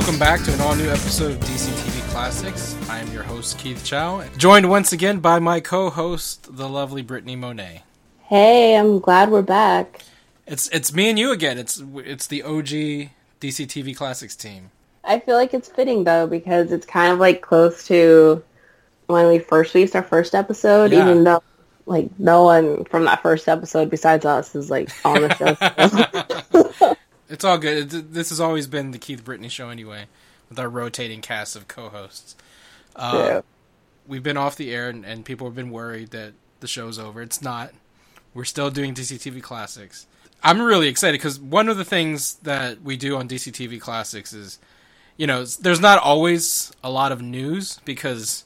Welcome back to an all-new episode of DC TV Classics. I am your host, Keith Chow, joined once again by my co-host, the lovely Brittany Monet. Hey, I'm glad we're back. It's me and you again. It's the OG DC TV Classics team. I feel like it's fitting, though, because it's kind of, like, close to when we first released our first episode, yeah. Even though, like, no one from that first episode besides us is, like, on the show. It's all good. This has always been the Keith Brittany show anyway, with our rotating cast of co-hosts. Yeah. We've been off the air, and people have been worried that the show's over. It's not. We're still doing DC TV Classics. I'm really excited, because one of the things that we do on DC TV Classics is, you know, there's not always a lot of news, because,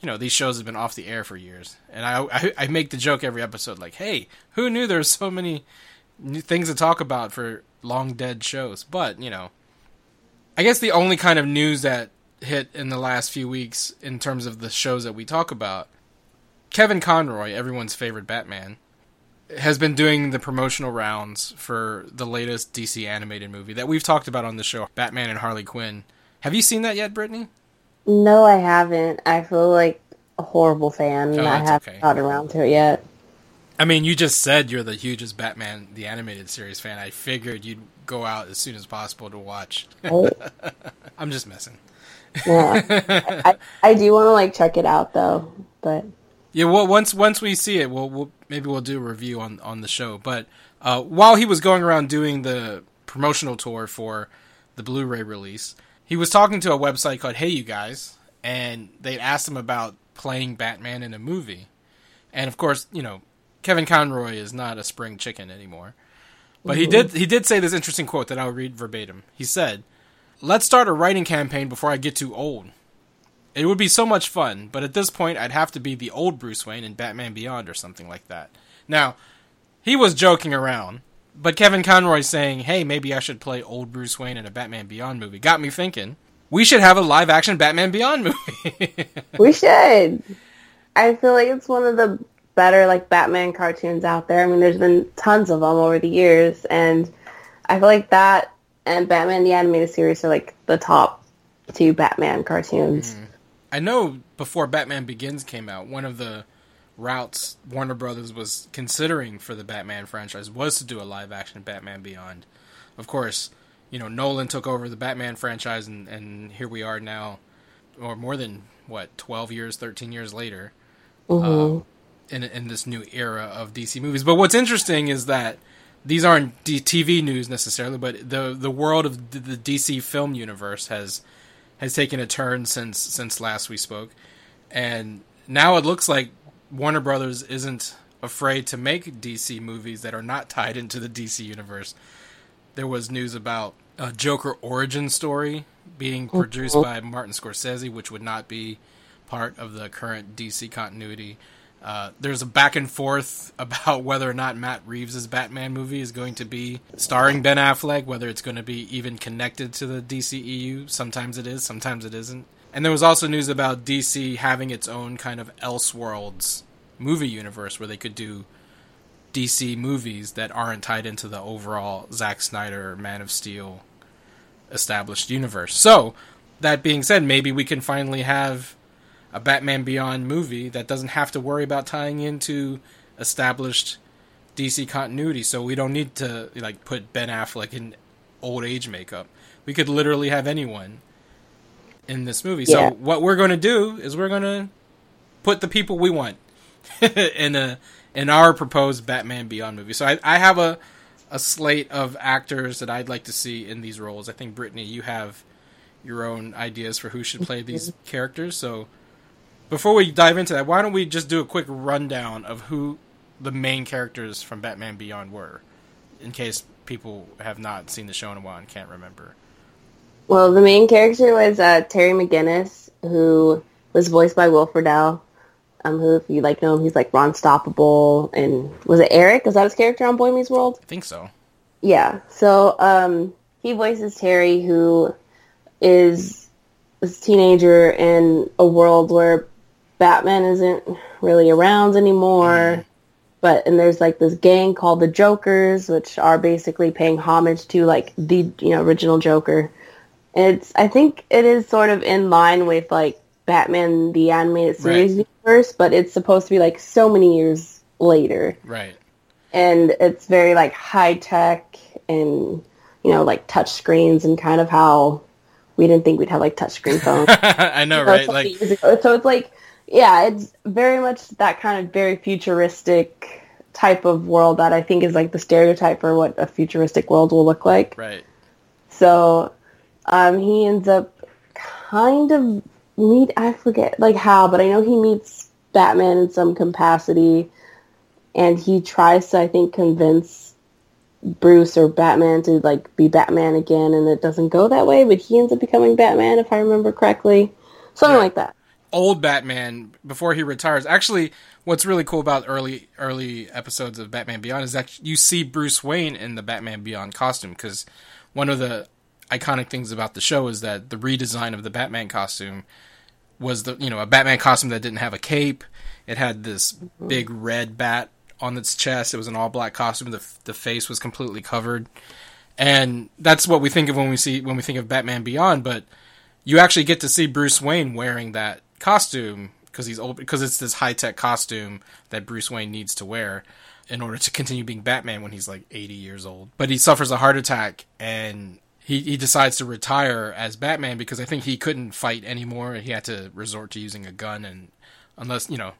you know, these shows have been off the air for years. And I make the joke every episode, like, hey, who knew there were so many new things to talk about for long dead shows? But, you know, I guess the only kind of news that hit in the last few weeks in terms of the shows that we talk about, Kevin Conroy, everyone's favorite Batman, has been doing the promotional rounds for the latest DC animated movie that we've talked about on the show, Batman and Harley Quinn. Have you seen that yet, Brittany? No, I haven't. I feel like a horrible fan. I haven't gotten around to it yet. I mean, you just said you're the hugest Batman the Animated Series fan. I figured you'd go out as soon as possible to watch. Right. I'm just messing. Yeah. I do want to, like, check it out, though. But yeah, well, once we see it, we'll do a review on the show. But while he was going around doing the promotional tour for the Blu-ray release, he was talking to a website called Hey You Guys, and they asked him about playing Batman in a movie. And, of course, you know, Kevin Conroy is not a spring chicken anymore. But mm-hmm. he did say this interesting quote that I'll read verbatim. He said, "Let's start a writing campaign before I get too old. It would be so much fun, but at this point I'd have to be the old Bruce Wayne in Batman Beyond or something like that." Now, he was joking around, but Kevin Conroy saying, "Hey, maybe I should play old Bruce Wayne in a Batman Beyond movie," got me thinking, we should have a live-action Batman Beyond movie. We should. I feel like it's one of the better, like, Batman cartoons out there. I mean, there's been tons of them over the years, and I feel like that and Batman the Animated Series are, like, the top two Batman cartoons. Mm-hmm. I know before Batman Begins came out, one of the routes Warner Brothers was considering for the Batman franchise was to do a live-action Batman Beyond. Of course, you know, Nolan took over the Batman franchise, and here we are now, or more than, 13 years later. Mm-hmm. In this new era of DC movies. But what's interesting is that these aren't TV news necessarily, but the world of the DC film universe has taken a turn since last we spoke. And now it looks like Warner Brothers isn't afraid to make DC movies that are not tied into the DC universe. There was news about a Joker origin story being produced by Martin Scorsese, which would not be part of the current DC continuity. There's a back and forth about whether or not Matt Reeves' Batman movie is going to be starring Ben Affleck, whether it's going to be even connected to the DCEU. Sometimes it is, sometimes it isn't. And there was also news about DC having its own kind of Elseworlds movie universe where they could do DC movies that aren't tied into the overall Zack Snyder, Man of Steel established universe. So, that being said, maybe we can finally have a Batman Beyond movie that doesn't have to worry about tying into established DC continuity, so we don't need to, like, put Ben Affleck in old age makeup. We could literally have anyone in this movie. Yeah. So what we're going to do is we're going to put the people we want in our proposed Batman Beyond movie. So I have a slate of actors that I'd like to see in these roles. I think, Brittany, you have your own ideas for who should play these characters, so before we dive into that, why don't we just do a quick rundown of who the main characters from Batman Beyond were, in case people have not seen the show in a while and can't remember. Well, the main character was Terry McGinnis, who was voiced by Will Friedle, who, if you, like, know him, he's, like, Ron Stoppable, and was it Eric? Is that his character on Boy Meets World? I think so. Yeah, so he voices Terry, who is a teenager in a world where Batman isn't really around anymore, and there's, like, this gang called the Jokers, which are basically paying homage to, like, the original Joker, I think it is sort of in line with, like, Batman the Animated Series universe, but it's supposed to be, like, so many years later. Right. And it's very, like, high-tech and, you know, like, touch screens and kind of how we didn't think we'd have, like, touch screen phones. I know, right? Like, so it's, like, yeah, it's very much that kind of very futuristic type of world that I think is, like, the stereotype for what a futuristic world will look like. Right. So he ends up kind of I forget, like, how, but I know he meets Batman in some capacity, and he tries to, I think, convince Bruce or Batman to, like, be Batman again, and it doesn't go that way, but he ends up becoming Batman, if I remember correctly. Something like that. Old Batman, before he retires. Actually, what's really cool about early episodes of Batman Beyond is that you see Bruce Wayne in the Batman Beyond costume, because one of the iconic things about the show is that the redesign of the Batman costume was a Batman costume that didn't have a cape. It had this big red bat on its chest. It was an all black costume. The face was completely covered, and that's what we think of when we think of Batman Beyond. But you actually get to see Bruce Wayne wearing that costume because he's old, because it's this high tech costume that Bruce Wayne needs to wear in order to continue being Batman when he's like 80 years old. But he suffers a heart attack and he decides to retire as Batman because I think he couldn't fight anymore. He had to resort to using a gun, and unless, you know,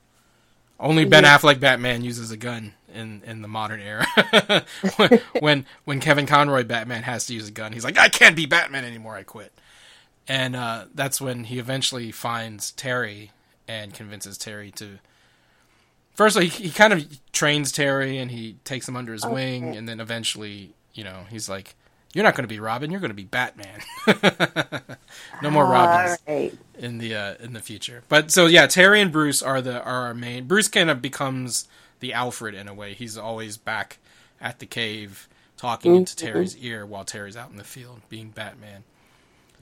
only Ben Affleck Batman uses a gun in the modern era. when Kevin Conroy Batman has to use a gun, he's like, I can't be Batman anymore. I quit. And that's when he eventually finds Terry and convinces Terry to... First, he kind of trains Terry and he takes him under his wing, and then eventually, you know, he's like, you're not going to be Robin. You're going to be Batman. No more Robins in the future. But so yeah, Terry and Bruce are our main. Bruce kind of becomes the Alfred in a way. He's always back at the cave talking into Terry's ear while Terry's out in the field being Batman.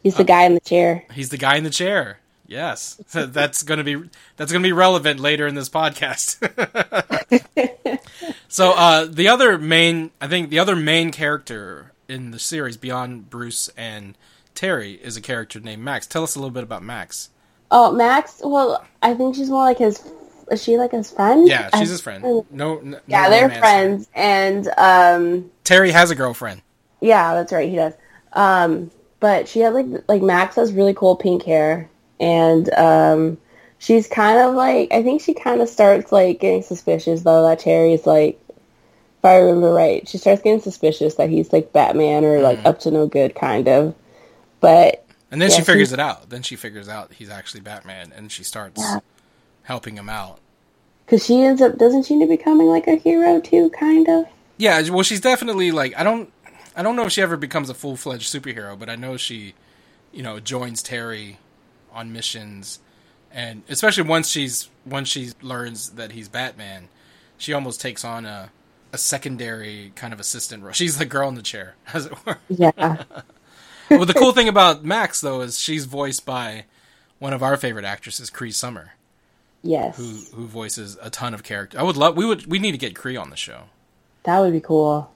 He's the guy in the chair. He's the guy in the chair. Yes, so that's going to be relevant later in this podcast. So the other main character in the series beyond Bruce and Terry is a character named Max. Tell us a little bit about Max. Oh, Max. Well, I think she's more like is she like his friend? Yeah, she's his friend. No, they're friends. And Terry has a girlfriend. Yeah, that's right. He does. But she had like Max has really cool pink hair, and she's kind of like, I think she kind of starts like getting suspicious though that Terry's like, if I remember right, she starts getting suspicious that he's like Batman or like up to no good kind of. But and then she figures it out. Then she figures out he's actually Batman, and she starts helping him out. Because she ends up, doesn't she end up becoming like a hero too, kind of? Yeah, well, she's definitely like, I don't know if she ever becomes a full-fledged superhero, but I know she, you know, joins Terry on missions, and especially once she learns that he's Batman, she almost takes on a secondary kind of assistant role. She's the girl in the chair, as it were. Yeah. Well, the cool thing about Max, though, is she's voiced by one of our favorite actresses, Cree Summer. Yes. Who voices a ton of characters. We need to get Cree on the show. That would be cool.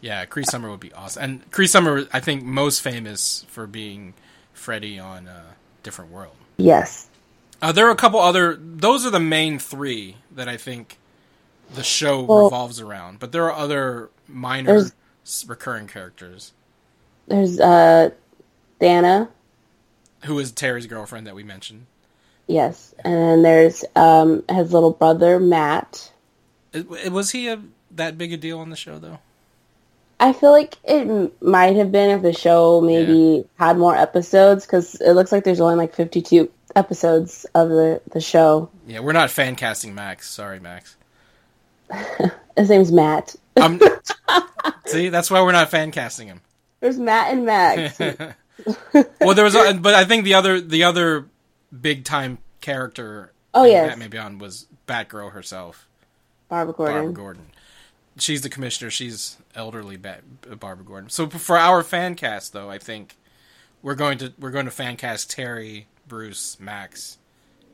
Yeah, Cree Summer would be awesome. And Cree Summer, I think, most famous for being Freddy on Different World. Yes. There are a couple other... Those are the main three that I think the show revolves around, but there are other minor recurring characters. There's Dana, who is Terry's girlfriend that we mentioned. Yes, and then there's his little brother Matt. Was he that big a deal on the show though? I feel like it might have been if the show maybe had more episodes, because it looks like there's only like 52 episodes of the show. Yeah, we're not fan casting Max. Sorry, Max. His name's Matt. See, that's why we're not fan casting him. There's Matt and Max. Well, but I think the other big time character in Batman Beyond was Batgirl herself, Barbara Gordon. She's the commissioner. She's elderly Barbara Gordon. So for our fan cast, though, I think we're going to fan cast Terry, Bruce, Max,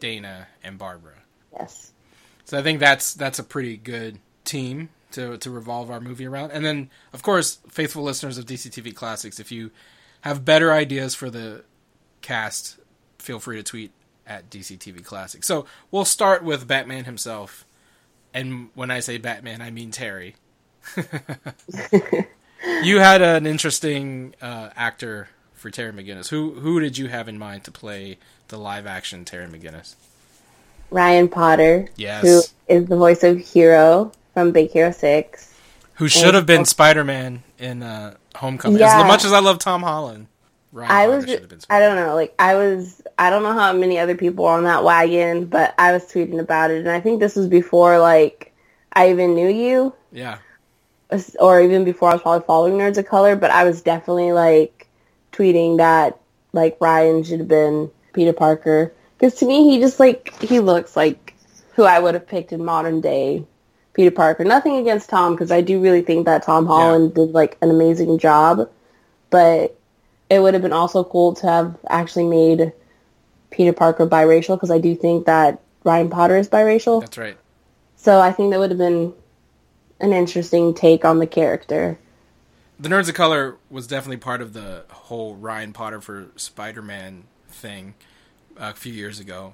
Dana, and Barbara. Yes. So I think that's a pretty good team to revolve our movie around. And then, of course, faithful listeners of DC TV Classics, if you have better ideas for the cast, feel free to tweet at DC TV Classics. So we'll start with Batman himself. And when I say Batman, I mean Terry. You had an interesting actor for Terry McGinnis. Who did you have in mind to play the live-action Terry McGinnis? Ryan Potter, yes, who is the voice of Hero from Big Hero 6. Who should have been Spider-Man in Homecoming. Yeah. As much as I love Tom Holland, Ryan Potter should have been Spider-Man. I don't know. I don't know how many other people were on that wagon, but I was tweeting about it, and I think this was before I even knew you. Yeah. Or even before I was probably following Nerds of Color, but I was definitely tweeting that Ryan should have been Peter Parker, because to me he just he looks like who I would have picked in modern day Peter Parker. Nothing against Tom, because I do really think that Tom Holland did an amazing job, but it would have been also cool to have actually made Peter Parker biracial, because I do think that Ryan Potter is biracial. That's right. So I think that would have been an interesting take on the character. The Nerds of Color was definitely part of the whole Ryan Potter for Spider-Man thing a few years ago.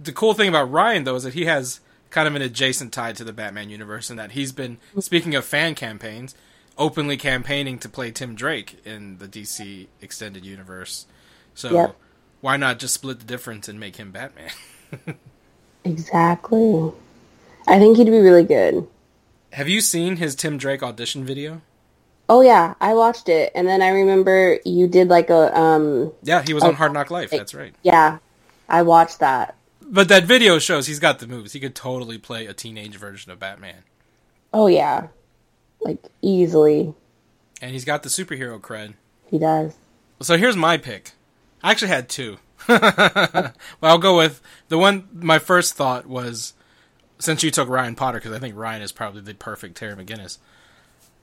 The cool thing about Ryan, though, is that he has kind of an adjacent tie to the Batman universe, and that he's been, speaking of fan campaigns, openly campaigning to play Tim Drake in the DC Extended Universe. So why not just split the difference and make him Batman? Exactly. I think he'd be really good. Have you seen his Tim Drake audition video? Oh, yeah. I watched it. And then I remember you did yeah, he was on Hard Knock Life. That's right. Yeah. I watched that. But that video shows he's got the moves. He could totally play a teenage version of Batman. Oh, yeah. Easily. And he's got the superhero cred. He does. So here's my pick. I actually had two. Well, I'll go with the one. My first thought was, since you took Ryan Potter, because I think Ryan is probably the perfect Terry McGinnis.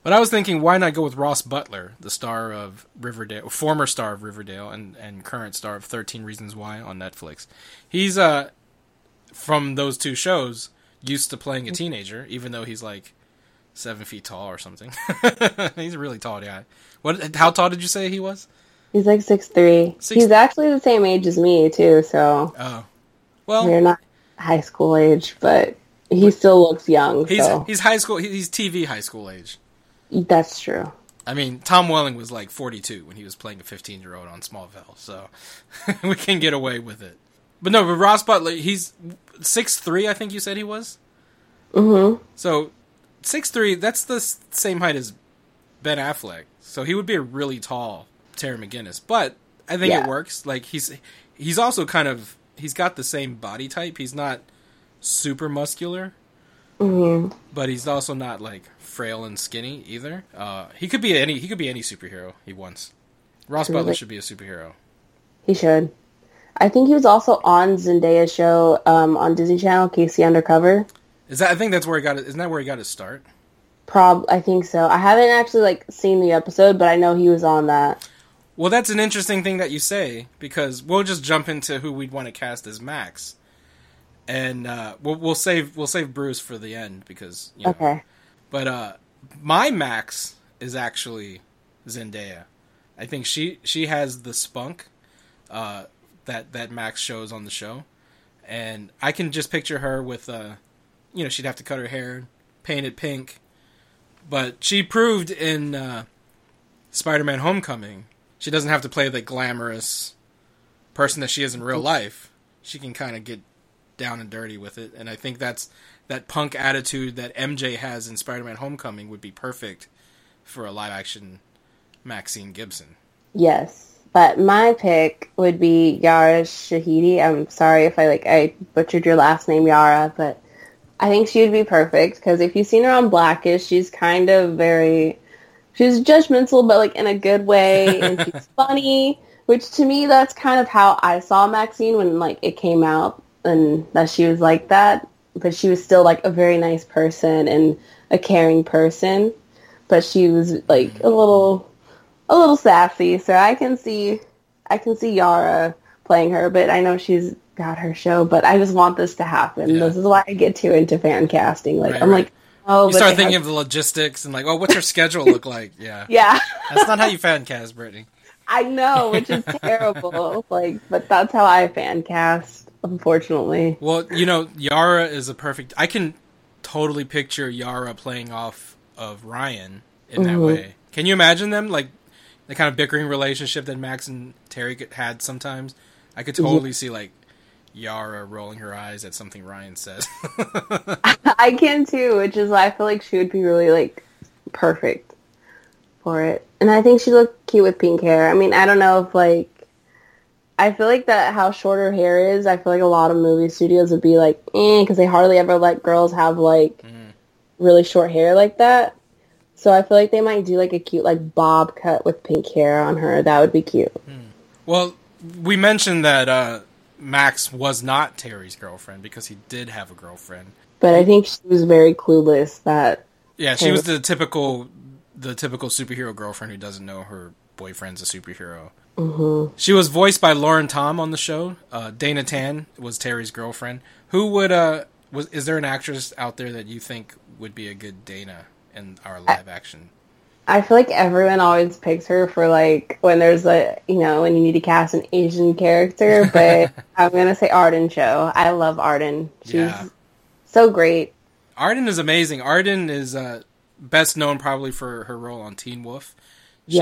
But I was thinking, why not go with Ross Butler, the star of Riverdale, former star of Riverdale, and current star of 13 Reasons Why on Netflix. He's, from those two shows, used to playing a teenager, even though he's 7 feet tall or something. He's a really tall guy. How tall did you say he was? He's 6'3". He's actually the same age as me, too, so... Oh. Well... We're not high school age, but... He still looks young. He's high school. He's TV high school age. That's true. I mean, Tom Welling was 42 when he was playing a 15-year-old on Smallville, so we can get away with it. But Ross Butler, he's 6'3", I think you said he was? Mm-hmm. So 6'3", that's the same height as Ben Affleck, so he would be a really tall Terry McGinnis. But I think it works. He's also he's got the same body type. He's not super muscular, but he's also not frail and skinny either. He could be any superhero he wants. Ross Butler should be a superhero. He should. I think he was also on Zendaya's show on Disney Channel, KC Undercover. Isn't that where he got his start? I think so. I haven't actually seen the episode, but I know he was on that. Well, that's an interesting thing that you say, because we'll just jump into who we'd want to cast as Max. And we'll save Bruce for the end, because okay. But my Max is actually Zendaya. I think she has the spunk that Max shows on the show, and I can just picture her with she'd have to cut her hair, paint it pink, but she proved in Spider-Man: Homecoming she doesn't have to play the glamorous person that she is in real life. She can kind of get down and dirty with it, and I think that's that punk attitude that MJ has in Spider-Man: Homecoming would be perfect for a live-action Maxine Gibson. Yes, but my pick would be Yara Shahidi. I'm sorry if I butchered your last name, Yara, but I think she would be perfect, because if you've seen her on Blackish, she's kind of she's judgmental, but in a good way, and she's funny, which to me that's kind of how I saw Maxine when it came out. And that she was like that, but she was still a very nice person and a caring person, but she was a little sassy. So I can see Yara playing her, but I know she's got her show, but I just want this to happen. Yeah. This is why I get too into fan casting. Oh, you start thinking of the logistics and what's her schedule look like? Yeah. That's not how you fan cast, Brittany. I know, which is terrible. Like, but that's how I fan cast, unfortunately. Well, you know, Yara is a perfect... I can totally picture Yara playing off of Ryan in that way. Can you imagine them? Like, the kind of bickering relationship that Max and Terry had sometimes. I could totally see, like, Yara rolling her eyes at something Ryan says. I can too, which is why I feel like she would be really, like, perfect for it. And I think she looked cute with pink hair. I mean, I don't know if, like, I feel like that how short her hair is, I feel like a lot of movie studios would be like, because they hardly ever let girls have, like, really short hair like that. So I feel like they might do, like, a cute, like, bob cut with pink hair on her. That would be cute. Well, we mentioned that, Max was not Terry's girlfriend because he did have a girlfriend. But I think she was very clueless that... Yeah, she was the typical superhero girlfriend who doesn't know her boyfriend's a superhero. Mm-hmm. She was voiced by Lauren Tom on the show. Dana Tan was Terry's girlfriend. Who would... is there an actress out there that you think would be a good Dana in our live action? I feel like everyone always picks her for, like, when there's a, you know, when you need to cast an Asian character, but I'm going to say Arden Cho. I love Arden. She's so great. Arden is amazing. Arden is best known probably for her role on Teen Wolf. She's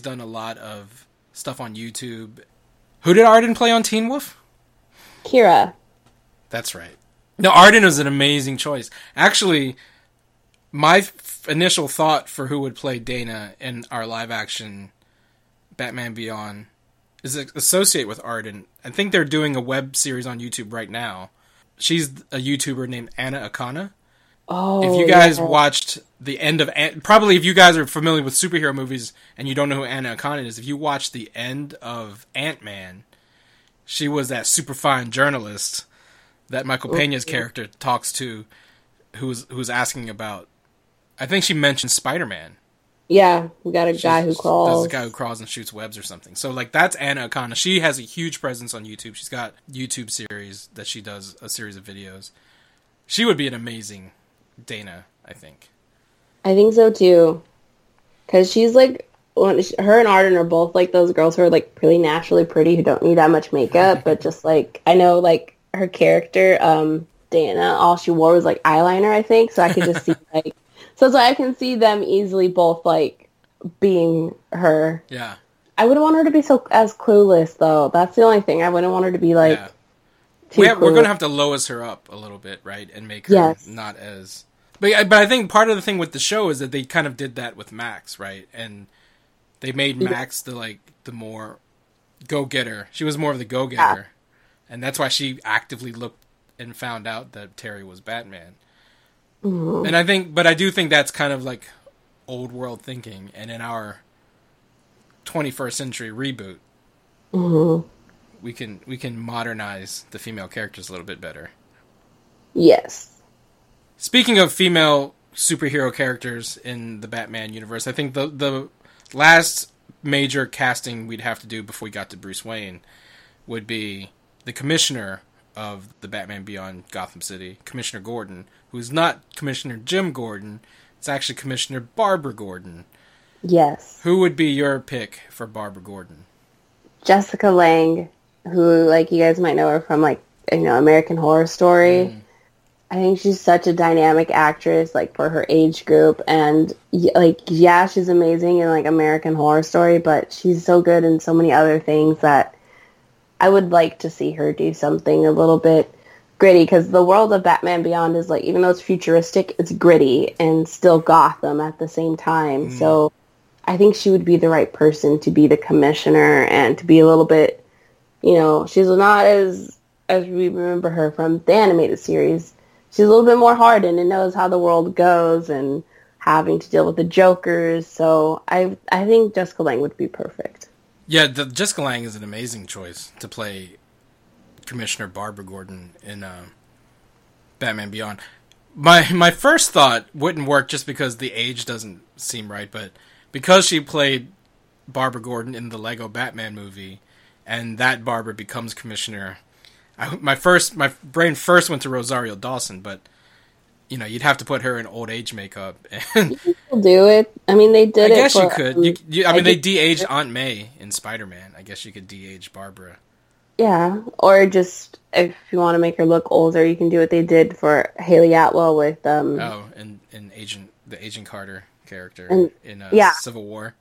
done a lot of stuff on YouTube. Who did Arden play on Teen Wolf? Kira. That's right. No, Arden is an amazing choice. Actually, my initial thought for who would play Dana in our live-action Batman Beyond is associate with Arden. I think they're doing a web series on YouTube right now. She's a YouTuber named Anna Akana. Oh, if you guys watched the end of... Probably if you guys are familiar with superhero movies and you don't know who Anna Akana is, if you watch the end of Ant-Man, she was that superfine journalist that Michael Peña's character talks to, who's asking about... I think she mentioned Spider-Man. Yeah, we got a guy who crawls. There's a guy who crawls and shoots webs or something. So, like, that's Anna Akana. She has a huge presence on YouTube. She's got YouTube series that she does, a series of videos. She would be an amazing Dana, I think. I think so, too. Because she's, like, her and Arden are both, like, those girls who are, like, really naturally pretty, who don't need that much makeup. But just, like, I know, like, her character, Dana, all she wore was, like, eyeliner, I think. So I could just see, like... So I can see them easily both, like, being her. Yeah. I wouldn't want her to be as clueless, though. That's the only thing. I wouldn't want her to be, like, We're going to have to Lois her up a little bit, right? And make her not as... But I think part of the thing with the show is that they kind of did that with Max, right? And they made Max the more go-getter. She was more of the go-getter. Yeah. And that's why she actively looked and found out that Terry was Batman. Mm-hmm. And I do think that's kind of like old world thinking, and in our 21st century reboot, we can modernize the female characters a little bit better. Yes. Speaking of female superhero characters in the Batman universe, I think the last major casting we'd have to do before we got to Bruce Wayne would be the commissioner of the Batman Beyond Gotham City, Commissioner Gordon, who's not Commissioner Jim Gordon. It's actually Commissioner Barbara Gordon. Yes. Who would be your pick for Barbara Gordon? Jessica Lange, who, like, you guys might know her from, like, you know, American Horror Story. I think she's such a dynamic actress, like, for her age group. And, like, yeah, she's amazing in, like, American Horror Story, but she's so good in so many other things that I would like to see her do something a little bit gritty, because the world of Batman Beyond is, like, even though it's futuristic, it's gritty and still Gotham at the same time. So I think she would be the right person to be the commissioner and to be a little bit, you know, she's not as we remember her from the animated series. She's a little bit more hardened and knows how the world goes and having to deal with the Jokers. So I think Jessica Lange would be perfect. Yeah, Jessica Lange is an amazing choice to play Commissioner Barbara Gordon in Batman Beyond. My first thought wouldn't work just because the age doesn't seem right, but because she played Barbara Gordon in the Lego Batman movie, and that Barbara becomes Commissioner, my brain first went to Rosario Dawson, but you know, you'd have to put her in old age makeup. And you can still do it. I mean, they did it. I guess you could. They de-aged Aunt May in Spider-Man. I guess you could de-age Barbara. Yeah, or just if you want to make her look older, you can do what they did for Haley Atwell with Agent Carter character in Civil War.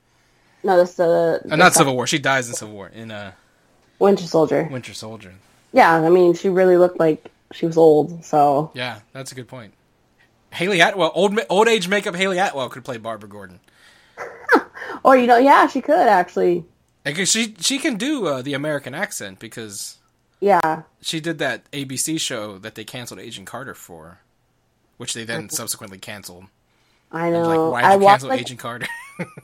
No, that's not Civil War. She dies in Civil War in Winter Soldier. Winter Soldier. Yeah, I mean, she really looked like she was old. So yeah, that's a good point. Haley Atwell, old age makeup. Haley Atwell could play Barbara Gordon. Or she could actually. She can do the American accent because she did that ABC show that they canceled Agent Carter for, which they then subsequently canceled. I know. Like, why did you cancel Agent Carter?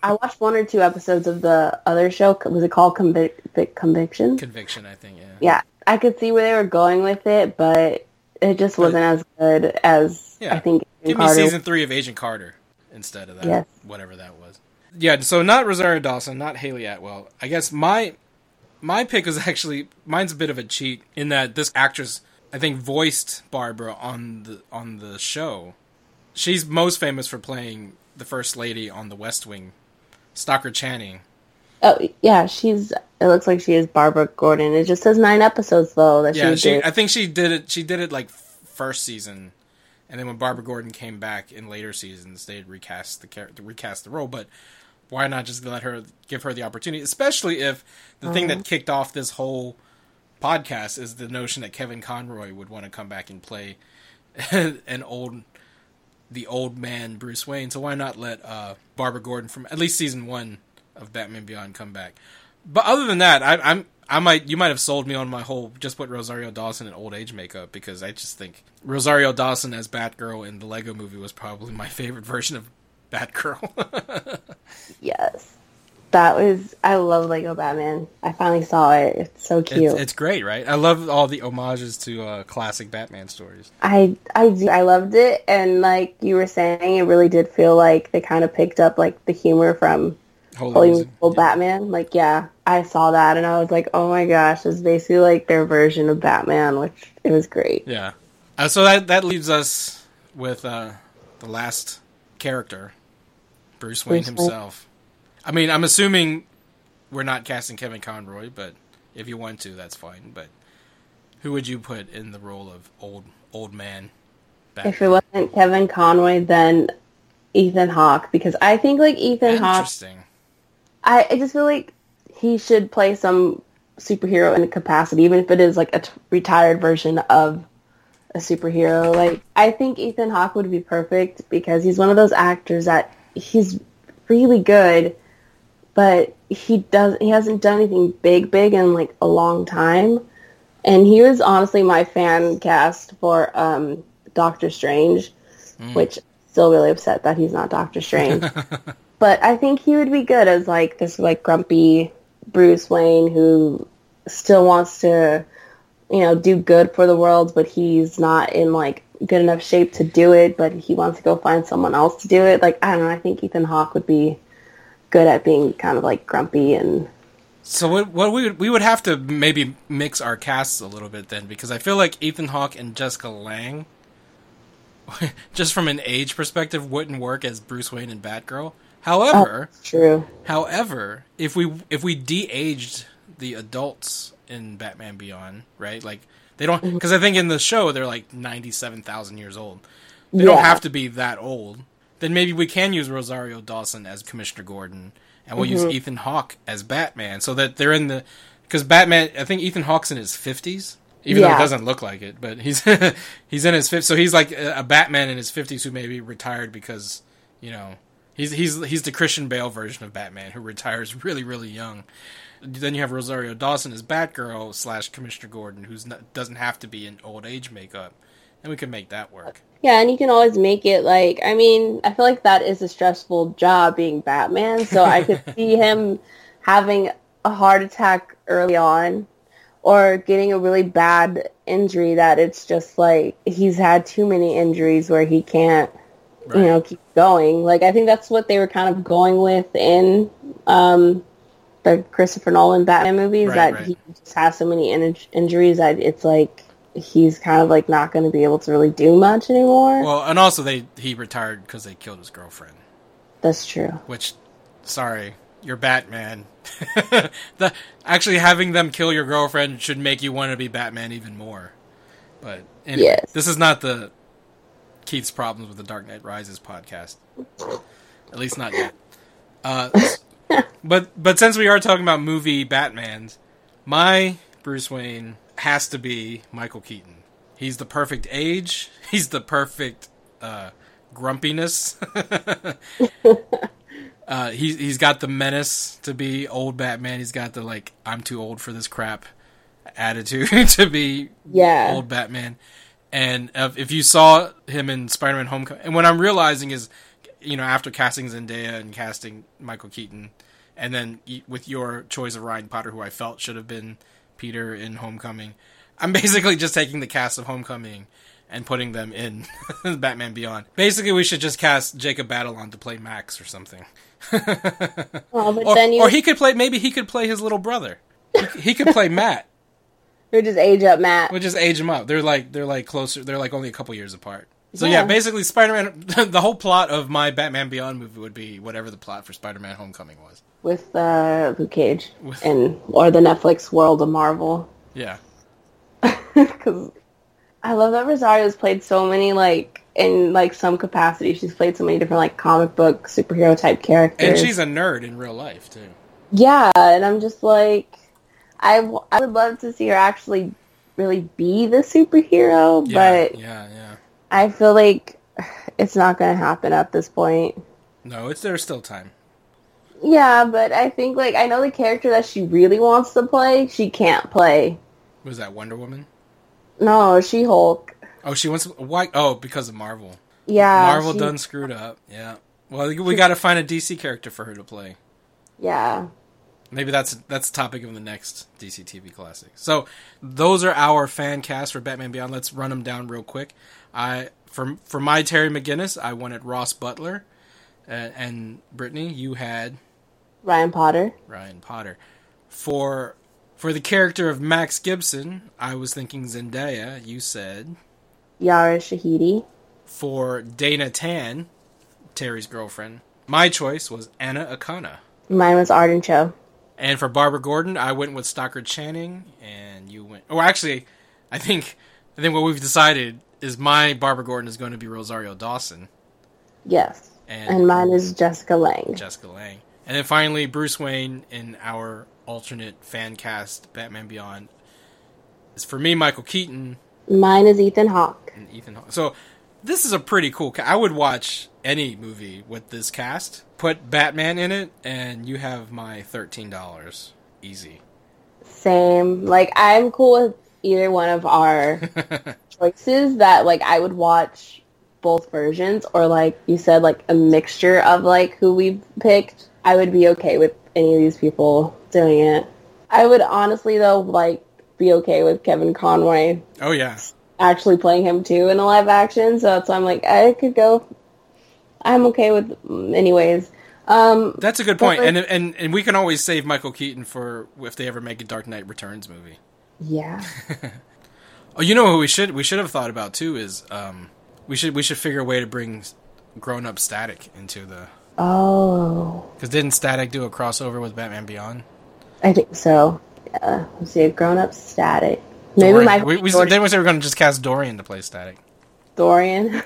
I watched one or two episodes of the other show. Was it called Conviction? Conviction, I think, yeah. Yeah, I could see where they were going with it, but it just wasn't as good as I think Agent Give me Carter. Season 3 of Agent Carter instead of that, whatever that was. Yeah, so not Rosario Dawson, not Haley Atwell. I guess my pick was actually... Mine's a bit of a cheat in that this actress, I think, voiced Barbara on the show. She's most famous for playing the First Lady on The West Wing, Stalker Channing. Oh, yeah, it looks like she is Barbara Gordon. It just says 9 episodes, though, that she did. I think she did it, like, first season. And then when Barbara Gordon came back in later seasons, they had recast the character, recast the role, but why not just give her the opportunity, especially if the thing that kicked off this whole podcast is the notion that Kevin Conroy would want to come back and play the old man Bruce Wayne. So why not let Barbara Gordon from at least season 1 of Batman Beyond come back? But other than that, you might have sold me on my whole just put Rosario Dawson in old age makeup, because I just think Rosario Dawson as Batgirl in the Lego Movie was probably my favorite version of Batgirl. Yes. I love Lego Batman. I finally saw it. It's so cute. It's great, right? I love all the homages to classic Batman stories. I do. I loved it, and like you were saying, it really did feel like they kind of picked up like the humor from Holy Batman. Like, yeah, I saw that and I was like, oh my gosh, it's basically like their version of Batman, which it was great. Yeah. So that leaves us with the last character, Bruce Wayne himself. I mean, I'm assuming we're not casting Kevin Conroy, but if you want to, that's fine. But who would you put in the role of old man Batman? If it wasn't Kevin Conroy, then Ethan Hawke, because I think like Ethan Hawke... Interesting. I just feel like he should play some superhero in a capacity, even if it is like a retired version of a superhero. Like, I think Ethan Hawke would be perfect because he's one of those actors that he's really good, but he hasn't done anything big in like a long time. And he was honestly my fan cast for Doctor Strange, which I'm still really upset that he's not Doctor Strange. But I think he would be good as, like, this, like, grumpy Bruce Wayne who still wants to, you know, do good for the world, but he's not in, like, good enough shape to do it, but he wants to go find someone else to do it. Like, I don't know, I think Ethan Hawke would be good at being kind of, like, grumpy and... So what we would have to maybe mix our casts a little bit then, because I feel like Ethan Hawke and Jessica Lange, just from an age perspective, wouldn't work as Bruce Wayne and Batgirl. However, oh, true. However, if we de-aged the adults in Batman Beyond, right? Like they don't, because I think in the show they're like 97,000 years old. They don't have to be that old. Then maybe we can use Rosario Dawson as Commissioner Gordon, and we'll use Ethan Hawke as Batman, so that they're in the because Batman. I think Ethan Hawke's in his 50s, even though it doesn't look like it, but he's he's in his 50s, so he's like a Batman in his 50s who maybe retired because you know. He's the Christian Bale version of Batman who retires really, really young. Then you have Rosario Dawson as Batgirl / Commissioner Gordon, who doesn't have to be in old age makeup. And we can make that work. Yeah, and you can always make it like, I mean, I feel like that is a stressful job being Batman. So I could see him having a heart attack early on or getting a really bad injury that it's just like he's had too many injuries where he can't. Right. You know, keep going. Like, I think that's what they were kind of going with in the Christopher Nolan Batman movies, he just has so many injuries that it's like he's kind of like not going to be able to really do much anymore. Well, and also he retired because they killed his girlfriend. That's true. Which, sorry, you're Batman. Actually, having them kill your girlfriend should make you want to be Batman even more. But anyway, yes. This is not the Keith's Problems with the Dark Knight Rises podcast. At least not yet. But since we are talking about movie Batmans, my Bruce Wayne has to be Michael Keaton. He's the perfect age. He's the perfect grumpiness. He's got the menace to be old Batman. He's got the like I'm too old for this crap attitude to be old Batman. And if you saw him in Spider-Man: Homecoming, and what I'm realizing is, you know, after casting Zendaya and casting Michael Keaton, and then with your choice of Ryan Potter, who I felt should have been Peter in Homecoming, I'm basically just taking the cast of Homecoming and putting them in Batman Beyond. Basically, we should just cast Jacob Batalon to play Max or something. Or he could play. Maybe he could play his little brother. He could play Matt. We'll just age up Matt. We'll just age him up. They're like closer. They're like only a couple years apart. So yeah, basically Spider-Man, the whole plot of my Batman Beyond movie would be whatever the plot for Spider-Man Homecoming was. With Luke Cage. Or the Netflix world of Marvel. Yeah. Because I love that Rosario's played so many, like, in, like, some capacity. She's played so many different, like, comic book, superhero-type characters. And she's a nerd in real life, too. Yeah, and I'm just like, I would love to see her actually really be the superhero, but... Yeah. I feel like it's not going to happen at this point. No, there's still time. Yeah, but I think, like, I know the character that she really wants to play, she can't play. Was that Wonder Woman? No, She-Hulk. Oh, she wants to... Why? Oh, because of Marvel. Yeah. Marvel done screwed up. Yeah. Well, we got to find a DC character for her to play. Yeah. Maybe that's the topic of the next DC TV Classic. So those are our fan casts for Batman Beyond. Let's run them down real quick. For my Terry McGinnis, I wanted Ross Butler, and Brittany, you had Ryan Potter. For the character of Max Gibson, I was thinking Zendaya. You said Yara Shahidi. For Dana Tan, Terry's girlfriend, my choice was Anna Akana. Mine was Arden Cho. And for Barbara Gordon, I went with Stockard Channing, and you went... Oh, actually, I think what we've decided is my Barbara Gordon is going to be Rosario Dawson. Yes. And mine is Jessica Lange. And then finally, Bruce Wayne in our alternate fan cast, Batman Beyond. It's for me, Michael Keaton. Mine is Ethan Hawke. So, this is a pretty cool... I would watch any movie with this cast. Put Batman in it, and you have my $13. Easy. Same. Like, I'm cool with either one of our choices that, like, I would watch both versions, or, like, you said, like, a mixture of, like, who we picked. I would be okay with any of these people doing it. I would honestly, though, like, be okay with Kevin Conroy. Oh, yeah. Actually playing him, too, in a live action, so that's why I'm like, I could go... I'm okay with anyways. That's a good point. Like, and we can always save Michael Keaton for if they ever make a Dark Knight Returns movie. Yeah. Oh, you know who we should have thought about too is we should figure a way to bring grown up Static into the... Oh. Because didn't Static do a crossover with Batman Beyond? I think so. Yeah. Let's see, a grown up Static. Maybe Michael. We were going to just cast Dorian to play Static. Dorian.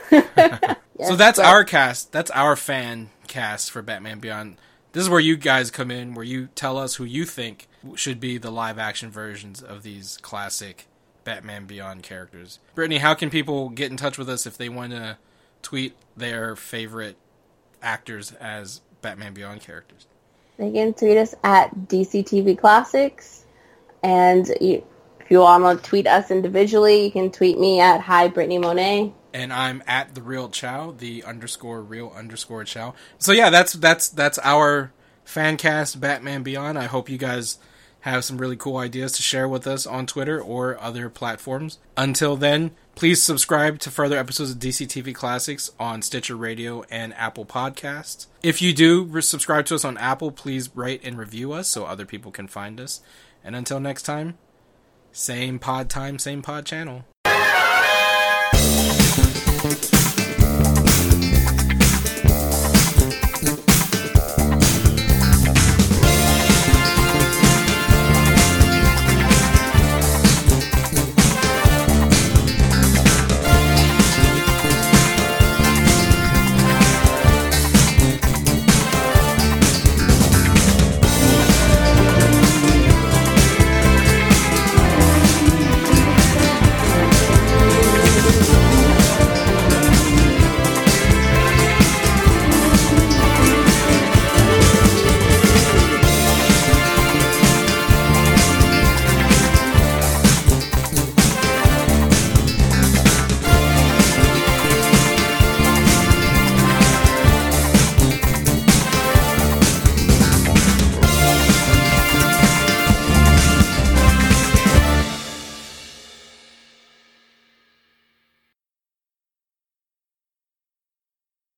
Yes, so that's our cast. That's our fan cast for Batman Beyond. This is where you guys come in, where you tell us who you think should be the live action versions of these classic Batman Beyond characters. Brittany, how can people get in touch with us if they want to tweet their favorite actors as Batman Beyond characters? They can tweet us at DC TV Classics. And if you want to tweet us individually, you can tweet me at Hi Brittany Monet. And I'm at the real Chow, the _real_ Chow. So yeah, that's our fan cast Batman Beyond. I hope you guys have some really cool ideas to share with us on Twitter or other platforms. Until then, please subscribe to further episodes of DC TV Classics on Stitcher Radio and Apple Podcasts. If you do subscribe to us on Apple, please rate and review us so other people can find us. And until next time, same pod time, same pod channel.